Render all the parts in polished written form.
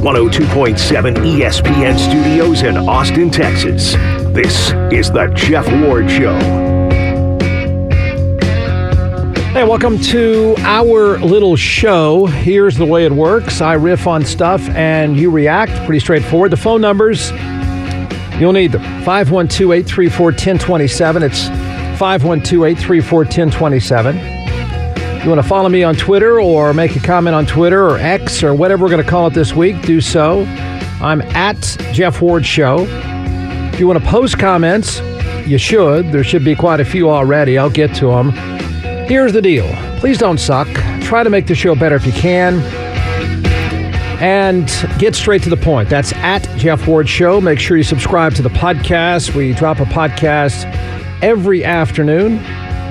102.7 ESPN Studios in Austin, Texas. This is the Jeff Ward Show. Hey, welcome to our little show. Here's the way it works. I riff on stuff and you react. Pretty straightforward. The phone numbers, you'll need them. 512-834-1027. It's 512-834-1027. You want to follow me on Twitter or make a comment on Twitter or X or whatever we're going to call it this week, do so. I'm at Jeff Ward Show. If you want to post comments, you should. There should be quite a few already. I'll get to them. Here's the deal. Please don't suck. Try to make the show better if you can. And get straight to the point. That's at Jeff Ward Show. Make sure you subscribe to the podcast. We drop a podcast every afternoon.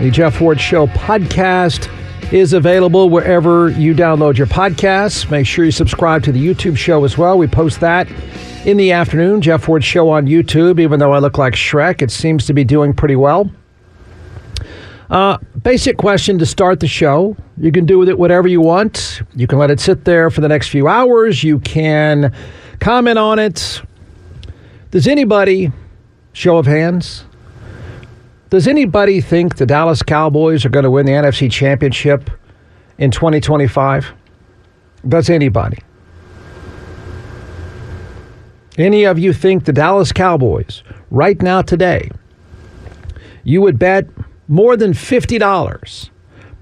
The Jeff Ward Show podcast is available wherever you download your podcasts. Make sure you subscribe to the YouTube show as well. We post that in the afternoon. Jeff Ward Show on YouTube. Even though I look like Shrek, it seems to be doing pretty well. Basic question to start the show. You can do with it whatever you want. You can let it sit there for the next few hours. You can comment on it. Does anybody, show of hands, does anybody think the Dallas Cowboys are going to win the NFC Championship in 2025? Does anybody? Any of you think the Dallas Cowboys, right now today, you would bet more than $50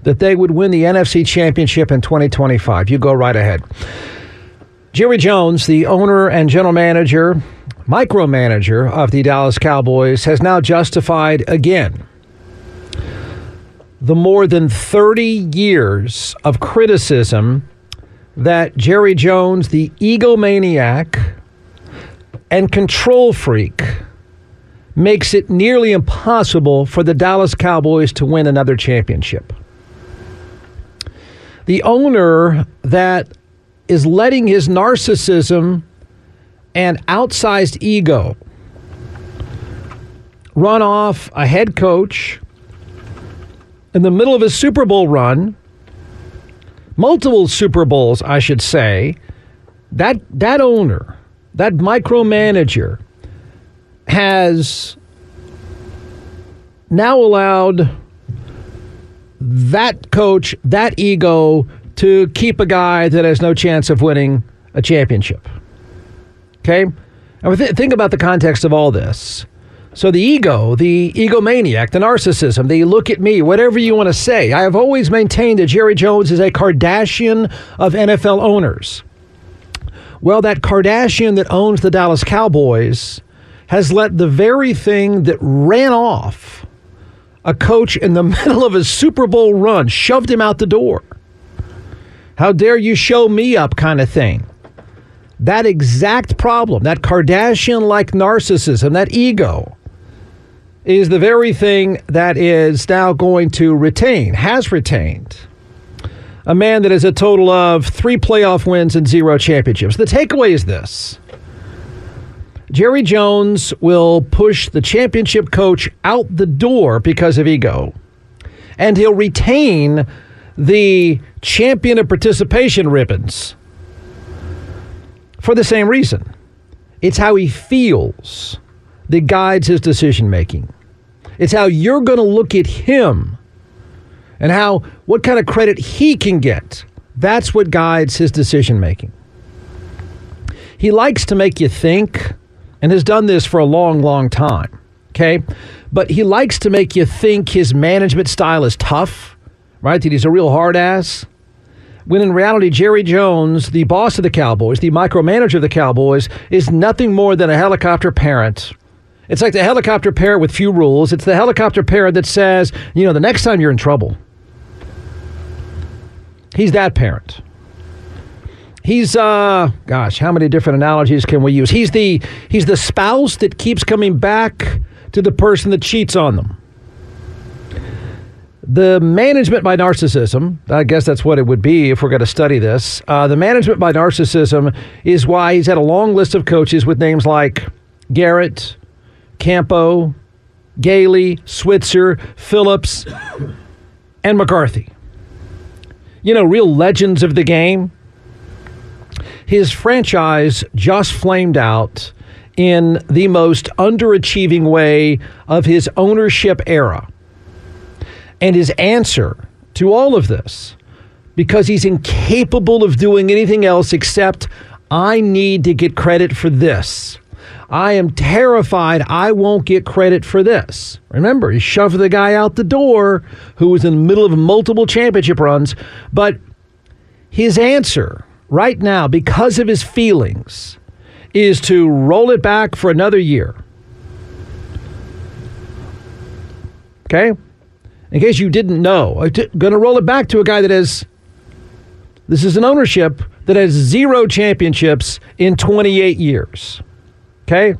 that they would win the NFC Championship in 2025? You go right ahead. Jerry Jones, the owner and general manager, micromanager of the Dallas Cowboys, has now justified again the more than 30 years of criticism that Jerry Jones, the egomaniac and control freak, makes it nearly impossible for the Dallas Cowboys to win another championship. The owner that is letting his narcissism and outsized ego run off a head coach in the middle of a Super Bowl run, multiple Super Bowls, I should say. That owner, that micromanager, has now allowed that coach, that ego, to keep a guy that has no chance of winning a championship. Okay, and think about the context of all this. So the ego, the egomaniac, the narcissism, the look at me, whatever you want to say. I have always maintained that Jerry Jones is a Kardashian of NFL owners. Well, that Kardashian that owns the Dallas Cowboys has let the very thing that ran off a coach in the middle of a Super Bowl run, shoved him out the door. How dare you show me up kind of thing. That exact problem, that Kardashian-like narcissism, that ego, is the very thing that is now going to retain, has retained, a man that has a total of 3 playoff wins and 0 championships. The takeaway is this. Jerry Jones will push the championship coach out the door because of ego, and he'll retain the champion of participation ribbons for the same reason. It's how he feels that guides his decision-making. It's how you're going to look at him and how what kind of credit he can get. That's what guides his decision-making. He likes to make you think and has done this for a long, long time. Okay? But he likes to make you think his management style is tough, right? That he's a real hard-ass. When in reality, Jerry Jones, the boss of the Cowboys, the micromanager of the Cowboys, is nothing more than a helicopter parent. It's like the helicopter parent with few rules. It's the helicopter parent that says, you know, the next time you're in trouble. He's that parent. He's, gosh, how many different analogies can we use? He's the spouse that keeps coming back to the person that cheats on them. The management by narcissism, I guess that's what it would be if we're going to study this. The management by narcissism is why he's had a long list of coaches with names like Garrett, Campo, Gailey, Switzer, Phillips, and McCarthy. You know, real legends of the game. his franchise just flamed out in the most underachieving way of his ownership era. And his answer to all of this, because he's incapable of doing anything else except, I need to get credit for this. I am terrified I won't get credit for this. Remember, he shoved the guy out the door who was in the middle of multiple championship runs. But his answer right now, because of his feelings, is to roll it back for another year. Okay? In case you didn't know, I'm going to roll it back to a guy that has, this is an ownership that has 0 championships in 28 years. Okay?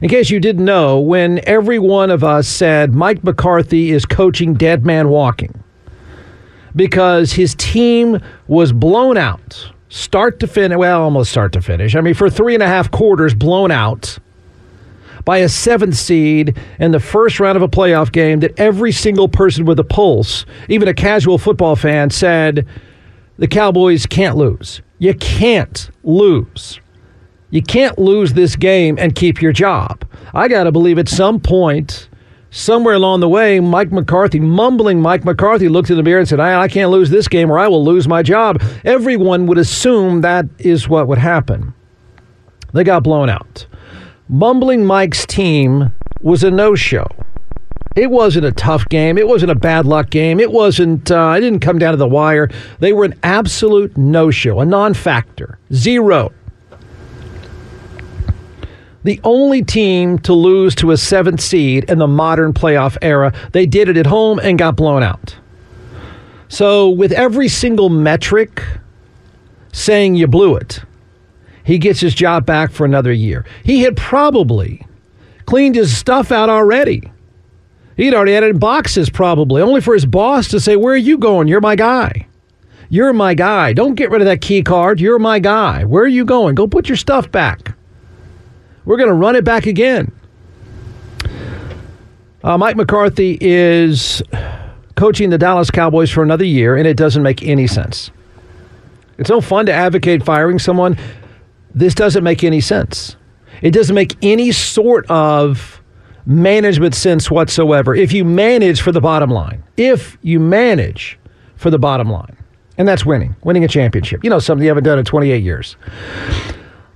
In case you didn't know, when every one of us said Mike McCarthy is coaching dead man walking because his team was blown out, start to finish, well, almost start to finish. I mean, for 3.5 quarters, blown out by a 7th seed in the first round of a playoff game that every single person with a pulse, even a casual football fan, said the Cowboys can't lose. You can't lose. You can't lose this game and keep your job. I got to believe at some point, somewhere along the way, Mike McCarthy looked in the mirror and said, I can't lose this game or I will lose my job. Everyone would assume that is what would happen. They got blown out. Mumbling Mike's team was a no-show. It wasn't a tough game. It wasn't a bad luck game. It wasn't, I didn't come down to the wire. They were an absolute no-show, a non-factor, 0. The only team to lose to a 7th seed in the modern playoff era, they did it at home and got blown out. So with every single metric saying you blew it, he gets his job back for another year. He had probably cleaned his stuff out already. He'd already added boxes probably, only for his boss to say, where are you going? You're my guy. You're my guy. Don't get rid of that key card. You're my guy. Where are you going? Go put your stuff back. We're going to run it back again. Mike McCarthy is coaching the Dallas Cowboys for another year, and it doesn't make any sense. It's no fun to advocate firing someone. This doesn't make any sense. It doesn't make any sort of management sense whatsoever if you manage for the bottom line. If you manage for the bottom line. And that's winning a championship. You know, something you haven't done in 28 years.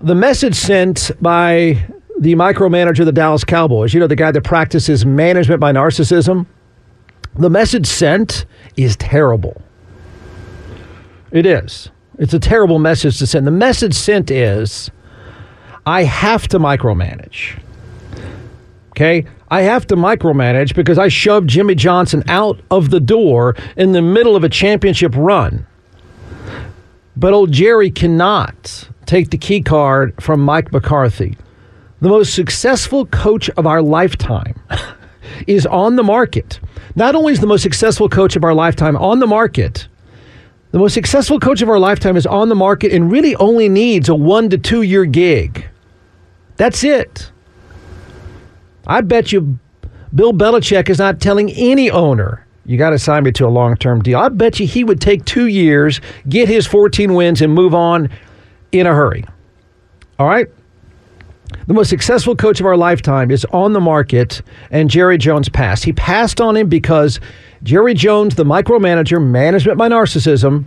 The message sent by the micromanager of the Dallas Cowboys, you know, the guy that practices management by narcissism, the message sent is terrible. It is. It's a terrible message to send. The message sent is, I have to micromanage. Okay? I have to micromanage because I shoved Jimmy Johnson out of the door in the middle of a championship run. But old Jerry cannot take the key card from Mike McCarthy. The most successful coach of our lifetime is on the market. Not only is the most successful coach of our lifetime on the market, the most successful coach of our lifetime is on the market and really only needs a 1 to 2 year gig. That's it. I bet you Bill Belichick is not telling any owner, you got to sign me to a long-term deal. I bet you he would take 2 years, get his 14 wins, and move on in a hurry. All right? The most successful coach of our lifetime is on the market, and Jerry Jones passed. He passed on him because Jerry Jones, the micromanager, management by narcissism,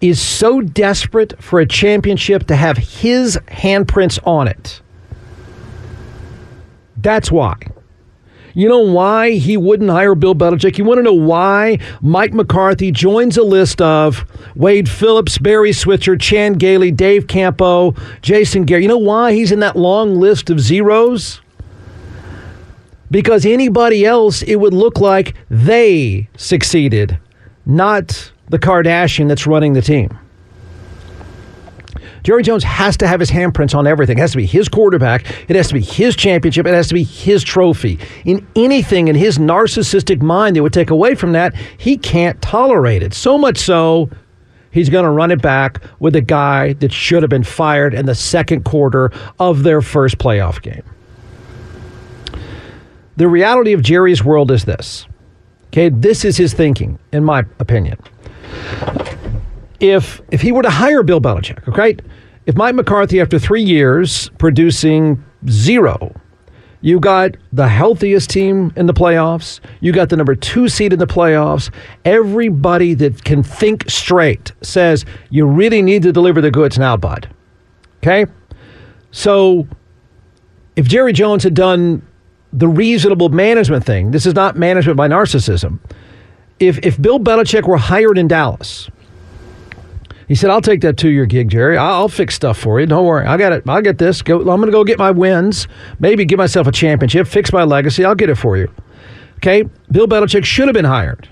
is so desperate for a championship to have his handprints on it. That's why. You know why he wouldn't hire Bill Belichick? You want to know why Mike McCarthy joins a list of Wade Phillips, Barry Switzer, Chan Gailey, Dave Campo, Jason Gary. You know why he's in that long list of zeros? Because anybody else, it would look like they succeeded, not the Kardashian that's running the team. Jerry Jones has to have his handprints on everything. It has to be his quarterback. It has to be his championship. It has to be his trophy. In anything in his narcissistic mind that would take away from that, he can't tolerate it. So much so, he's going to run it back with a guy that should have been fired in the second quarter of their first playoff game. The reality of Jerry's world is this. Okay, this is his thinking, in my opinion. If he were to hire Bill Belichick, okay, If Mike McCarthy, after 3 years, producing zero, you got the healthiest team in the playoffs. You got the number 2 seed in the playoffs. Everybody that can think straight says, you really need to deliver the goods now, bud. Okay? So if Jerry Jones had done the reasonable management thing, this is not management by narcissism. If Bill Belichick were hired in Dallas, he said, I'll take that 2-year gig, Jerry. I'll fix stuff for you. Don't worry. I got it. I'll get this. I'm going to go get my wins, maybe give myself a championship, fix my legacy. I'll get it for you. Okay? Bill Belichick should have been hired.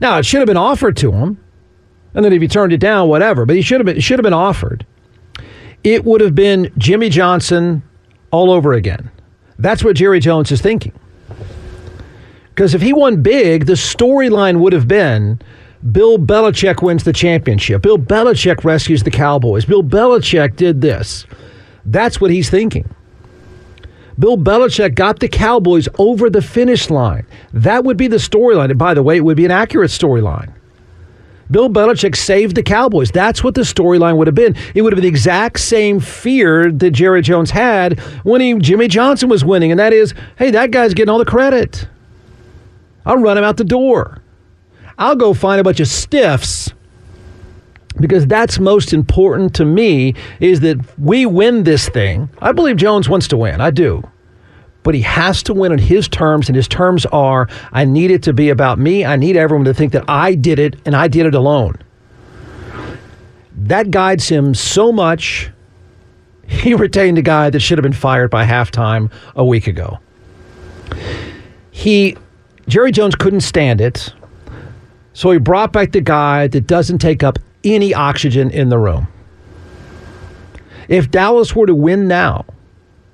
Now, it should have been offered to him. And then if he turned it down, whatever. But it should have been offered. It would have been Jimmy Johnson all over again. That's what Jerry Jones is thinking. Because if he won big, the storyline would have been, Bill Belichick wins the championship. Bill Belichick rescues the Cowboys. Bill Belichick did this. That's what he's thinking. Bill Belichick got the Cowboys over the finish line. That would be the storyline. And by the way, it would be an accurate storyline. Bill Belichick saved the Cowboys. That's what the storyline would have been. It would have been the exact same fear that Jerry Jones had when Jimmy Johnson was winning, and that is, hey, that guy's getting all the credit. I'll run him out the door. I'll go find a bunch of stiffs, because that's most important to me, is that we win this thing. I believe Jones wants to win. I do. But he has to win on his terms, and his terms are, I need it to be about me. I need everyone to think that I did it, and I did it alone. That guides him so much, he retained a guy that should have been fired by halftime a week ago. Jerry Jones couldn't stand it. So he brought back the guy that doesn't take up any oxygen in the room. If Dallas were to win now,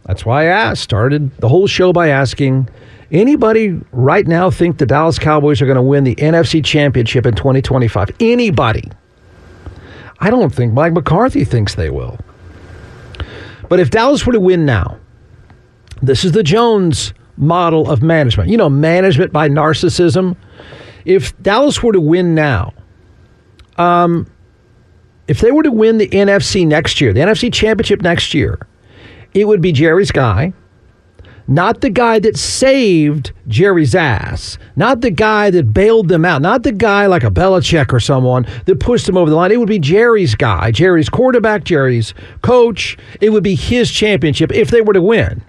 that's why I started the whole show by asking, anybody right now think the Dallas Cowboys are going to win the NFC Championship in 2025? Anybody? I don't think Mike McCarthy thinks they will. But if Dallas were to win now, this is the Jones model of management. You know, management by narcissism. If Dallas were to win now, if they were to win the NFC next year, the NFC Championship next year, it would be Jerry's guy, not the guy that saved Jerry's ass, not the guy that bailed them out, not the guy like a Belichick or someone that pushed him over the line. It would be Jerry's guy, Jerry's quarterback, Jerry's coach. It would be his championship if they were to win.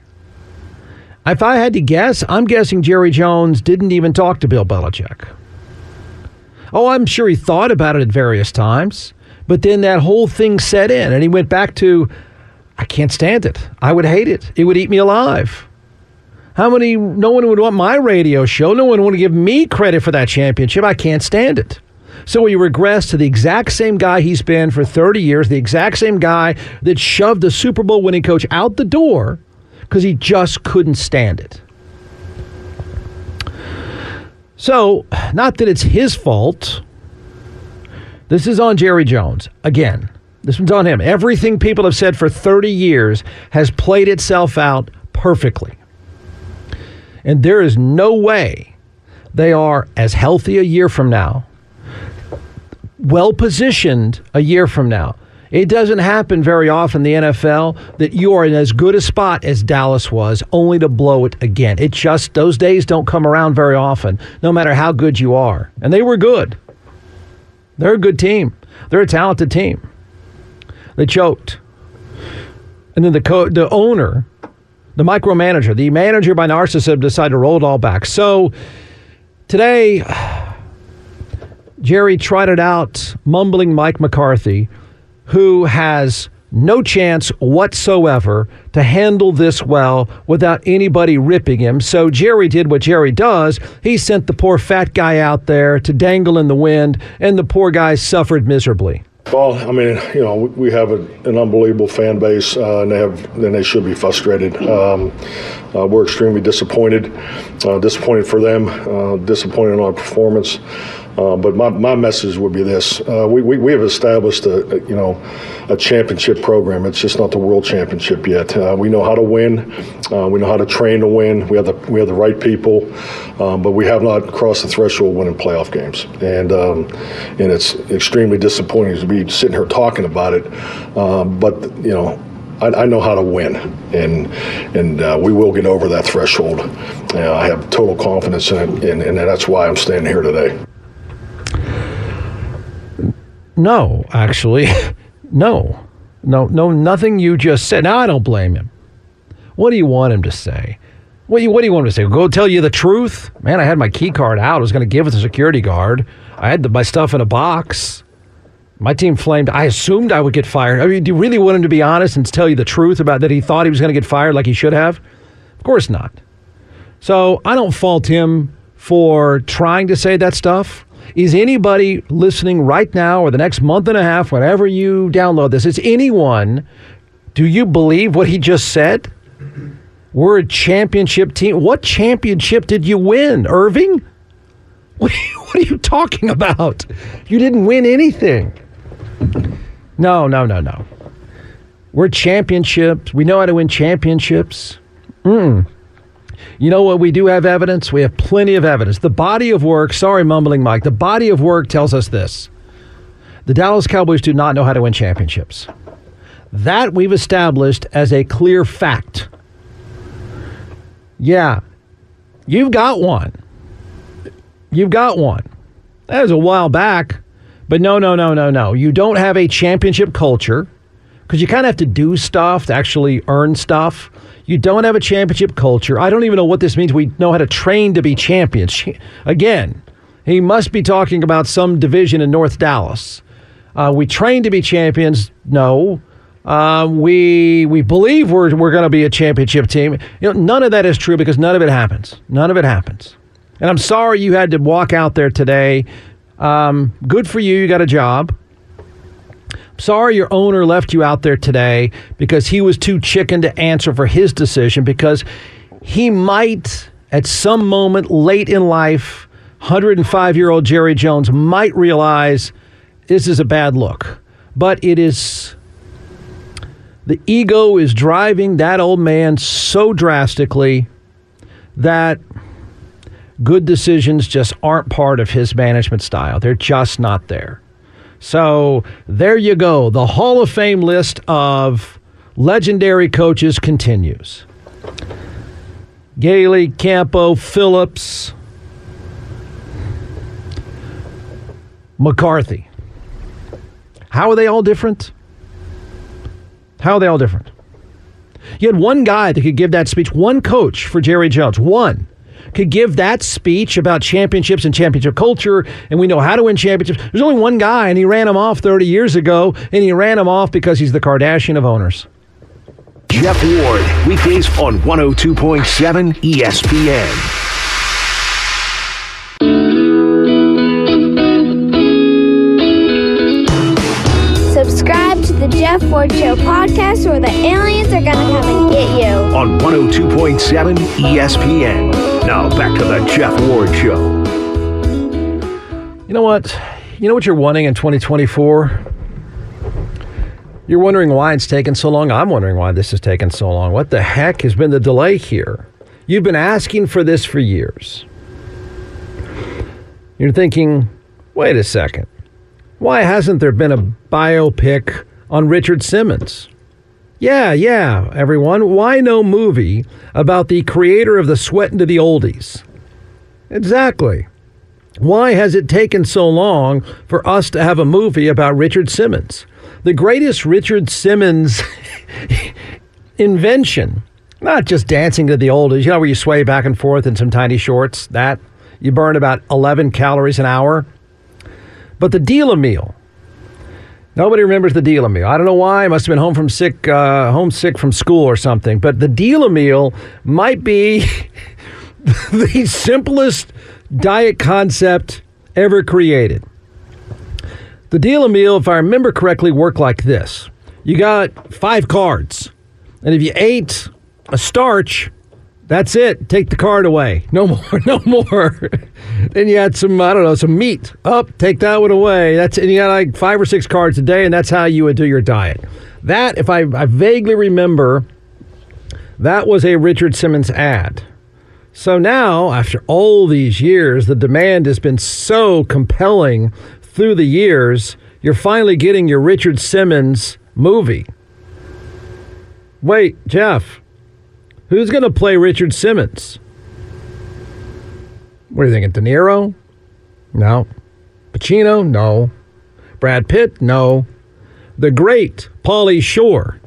If I had to guess, I'm guessing Jerry Jones didn't even talk to Bill Belichick. Oh, I'm sure he thought about it at various times, but then that whole thing set in, and he went back to, I can't stand it. I would hate it. It would eat me alive. No one would want my radio show. No one would want to give me credit for that championship. I can't stand it. So he regressed to the exact same guy he's been for 30 years, the exact same guy that shoved the Super Bowl winning coach out the door because he just couldn't stand it. So, not that it's his fault. This is on Jerry Jones. Again, this one's on him. Everything people have said for 30 years has played itself out perfectly. And there is no way they are as healthy a year from now, well-positioned a year from now. It doesn't happen very often in the NFL that you are in as good a spot as Dallas was, only to blow it again. It just, those days don't come around very often, no matter how good you are. And they were good. They're a good team. They're a talented team. They choked. And then the owner, the micromanager, the manager by narcissism decided to roll it all back. So today, Jerry trotted out mumbling Mike McCarthy, who has no chance whatsoever to handle this well without anybody ripping him. So Jerry did what Jerry does. He sent the poor fat guy out there to dangle in the wind, and the poor guy suffered miserably. Well, I mean, you know, we have an unbelievable fan base, and they should be frustrated. We're extremely disappointed for them, disappointed in our performance. But my message would be this: we have established a championship program. It's just not the world championship yet. We know how to win. We know how to train to win. We have the right people, but we have not crossed the threshold of winning playoff games. And it's extremely disappointing to be sitting here talking about it. But you know, I know how to win, and we will get over that threshold. I have total confidence in it, and that's why I'm standing here today. No, actually, no, nothing you just said. Now I don't blame him. What do you want him to say? What do you want him to say? Go tell you the truth, man. I had my key card out. I was going to give it to the security guard. I had my stuff in a box. My team flamed. I assumed I would get fired. I mean, do you really want him to be honest and tell you the truth about that he thought he was going to get fired like he should have? Of course not. So I don't fault him for trying to say that stuff. Is anybody listening right now or the next month and a half, whenever you download this, is anyone, do you believe what he just said? We're a championship team. What championship did you win, Irving? What are you talking about? You didn't win anything. No. We're championships. We know how to win championships. You know what? We do have evidence. We have plenty of evidence. The body of work, sorry, Mumbling Mike, the body of work tells us this. The Dallas Cowboys do not know how to win championships. That we've established as a clear fact. Yeah, you've got one. You've got one. That was a while back. But no. You don't have a championship culture because you kind of have to do stuff to actually earn stuff. You don't have a championship culture. I don't even know what this means. We know how to train to be champions. Again, he must be talking about some division in North Dallas. We train to be champions. No. We believe we're going to be a championship team. You know, none of that is true because none of it happens. And I'm sorry you had to walk out there today. Good for you. You got a job. I'm sorry your owner left you out there today because he was too chicken to answer for his decision because he might, at some moment late in life, 105-year-old Jerry Jones might realize this is a bad look. But it is... the ego is driving that old man so drastically that... good decisions just aren't part of his management style. They're just not there. So there you go. The Hall of Fame list of legendary coaches continues. Gailey, Campo, Phillips, McCarthy. How are they all different? You had one guy that could give that speech, one coach for Jerry Jones, one. Could give that speech about championships and championship culture, and we know how to win championships. There's only one guy, and he ran him off 30 years ago, and he ran him off because he's the Kardashian of owners. Jeff Ward, weekdays on 102.7 ESPN. Subscribe to the Jeff Ward Show podcast, or the aliens are going to come and get you. On 102.7 ESPN. Now back to the Jeff Ward Show. You know what? You know what you're wanting in 2024? You're wondering why it's taken so long. I'm wondering why this has taken so long. What the heck has been the delay here? You've been asking for this for years. You're thinking, wait a second. Why hasn't there been a biopic on Richard Simmons? Yeah, everyone. Why no movie about the creator of the Sweatin' to the Oldies? Exactly. Why has it taken so long for us to have a movie about Richard Simmons? The greatest Richard Simmons invention. Not just dancing to the oldies, you know, where you sway back and forth in some tiny shorts. That. You burn about 11 calories an hour. But the Deal-a-Meal. Nobody remembers the Deal-a-Meal. I don't know why. I must have been homesick from school or something. But the Deal-a-Meal might be the simplest diet concept ever created. The Deal-a-Meal, if I remember correctly, worked like this. You got 5 cards. And if you ate a starch, That's it. Take the card away. No more. No more. Then you had some, I don't know, some meat. Up, take that one away. That's, and you had like 5 or 6 cards a day, and that's how you would do your diet. That, if I vaguely remember, that was a Richard Simmons ad. So now, after all these years, the demand has been so compelling through the years, you're finally getting your Richard Simmons movie. Wait, Jeff. Who's going to play Richard Simmons? What are you thinking? De Niro? No. Pacino? No. Brad Pitt? No. The great Pauly Shore.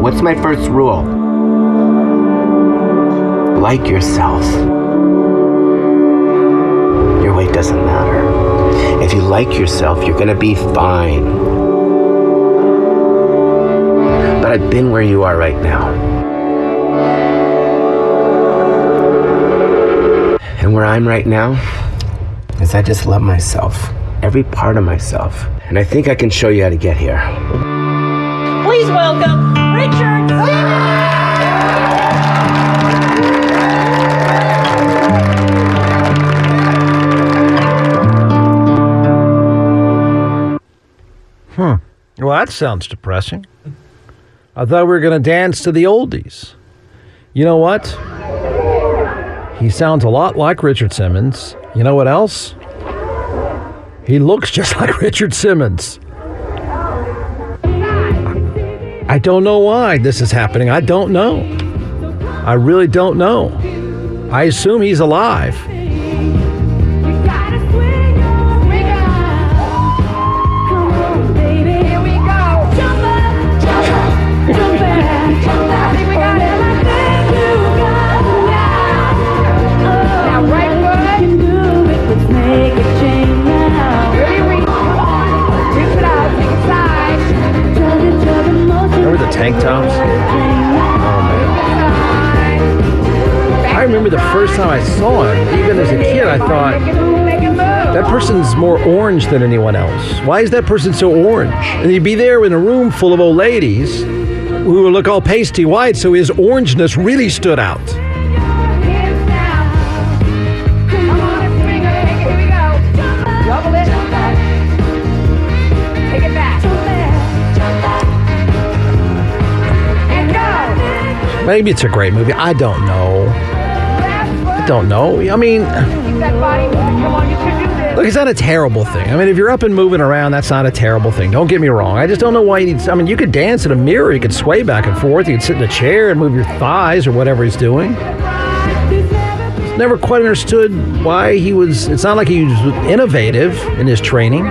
What's my first rule? Like yourself. Your weight doesn't matter. If you like yourself, you're going to be fine. But I've been where you are right now. And where I'm right now is I just love myself, every part of myself. And I think I can show you how to get here. Please welcome Richard Simmons! Well, that sounds depressing. I thought we were going to dance to the oldies. You know what? He sounds a lot like Richard Simmons. You know what else? He looks just like Richard Simmons. I don't know why this is happening. I don't know. I really don't know. I assume he's alive. Tank tops. I remember the first time I saw him, even as a kid, I thought, that person's more orange than anyone else. Why is that person so orange? And he'd be there in a room full of old ladies who would look all pasty white, so his orangeness really stood out. Maybe it's a great movie. I don't know. I mean, look, it's not a terrible thing. I mean, if you're up and moving around, that's not a terrible thing. Don't get me wrong. I just don't know why you need... I mean, you could dance in a mirror. You could sway back and forth. You could sit in a chair and move your thighs or whatever he's doing. It's never quite understood why he was... It's not like he was innovative in his training.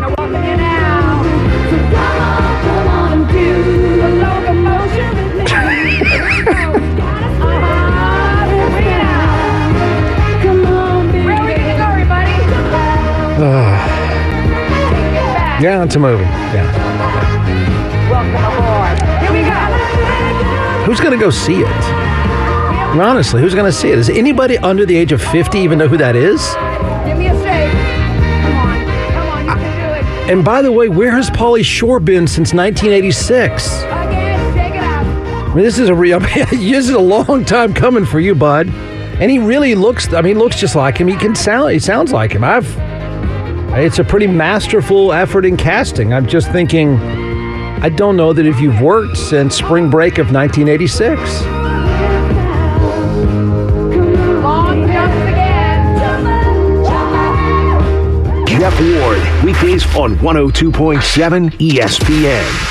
Yeah, it's a movie. Yeah. Welcome aboard. Here we go. Who's going to go see it? Honestly, who's going to see it? Does anybody under the age of 50 even know who that is? Give me a shake. Come on. Come on, you can do it. And by the way, where has Pauly Shore been since 1986? Again, shake it out. I mean, this is a long time coming for you, bud. And he really looks, I mean, he looks just like him. He sounds like him. It's a pretty masterful effort in casting. I'm just thinking, I don't know that if you've worked since spring break of 1986. Long jumps again. Jeff Ward, weekdays on 102.7 ESPN.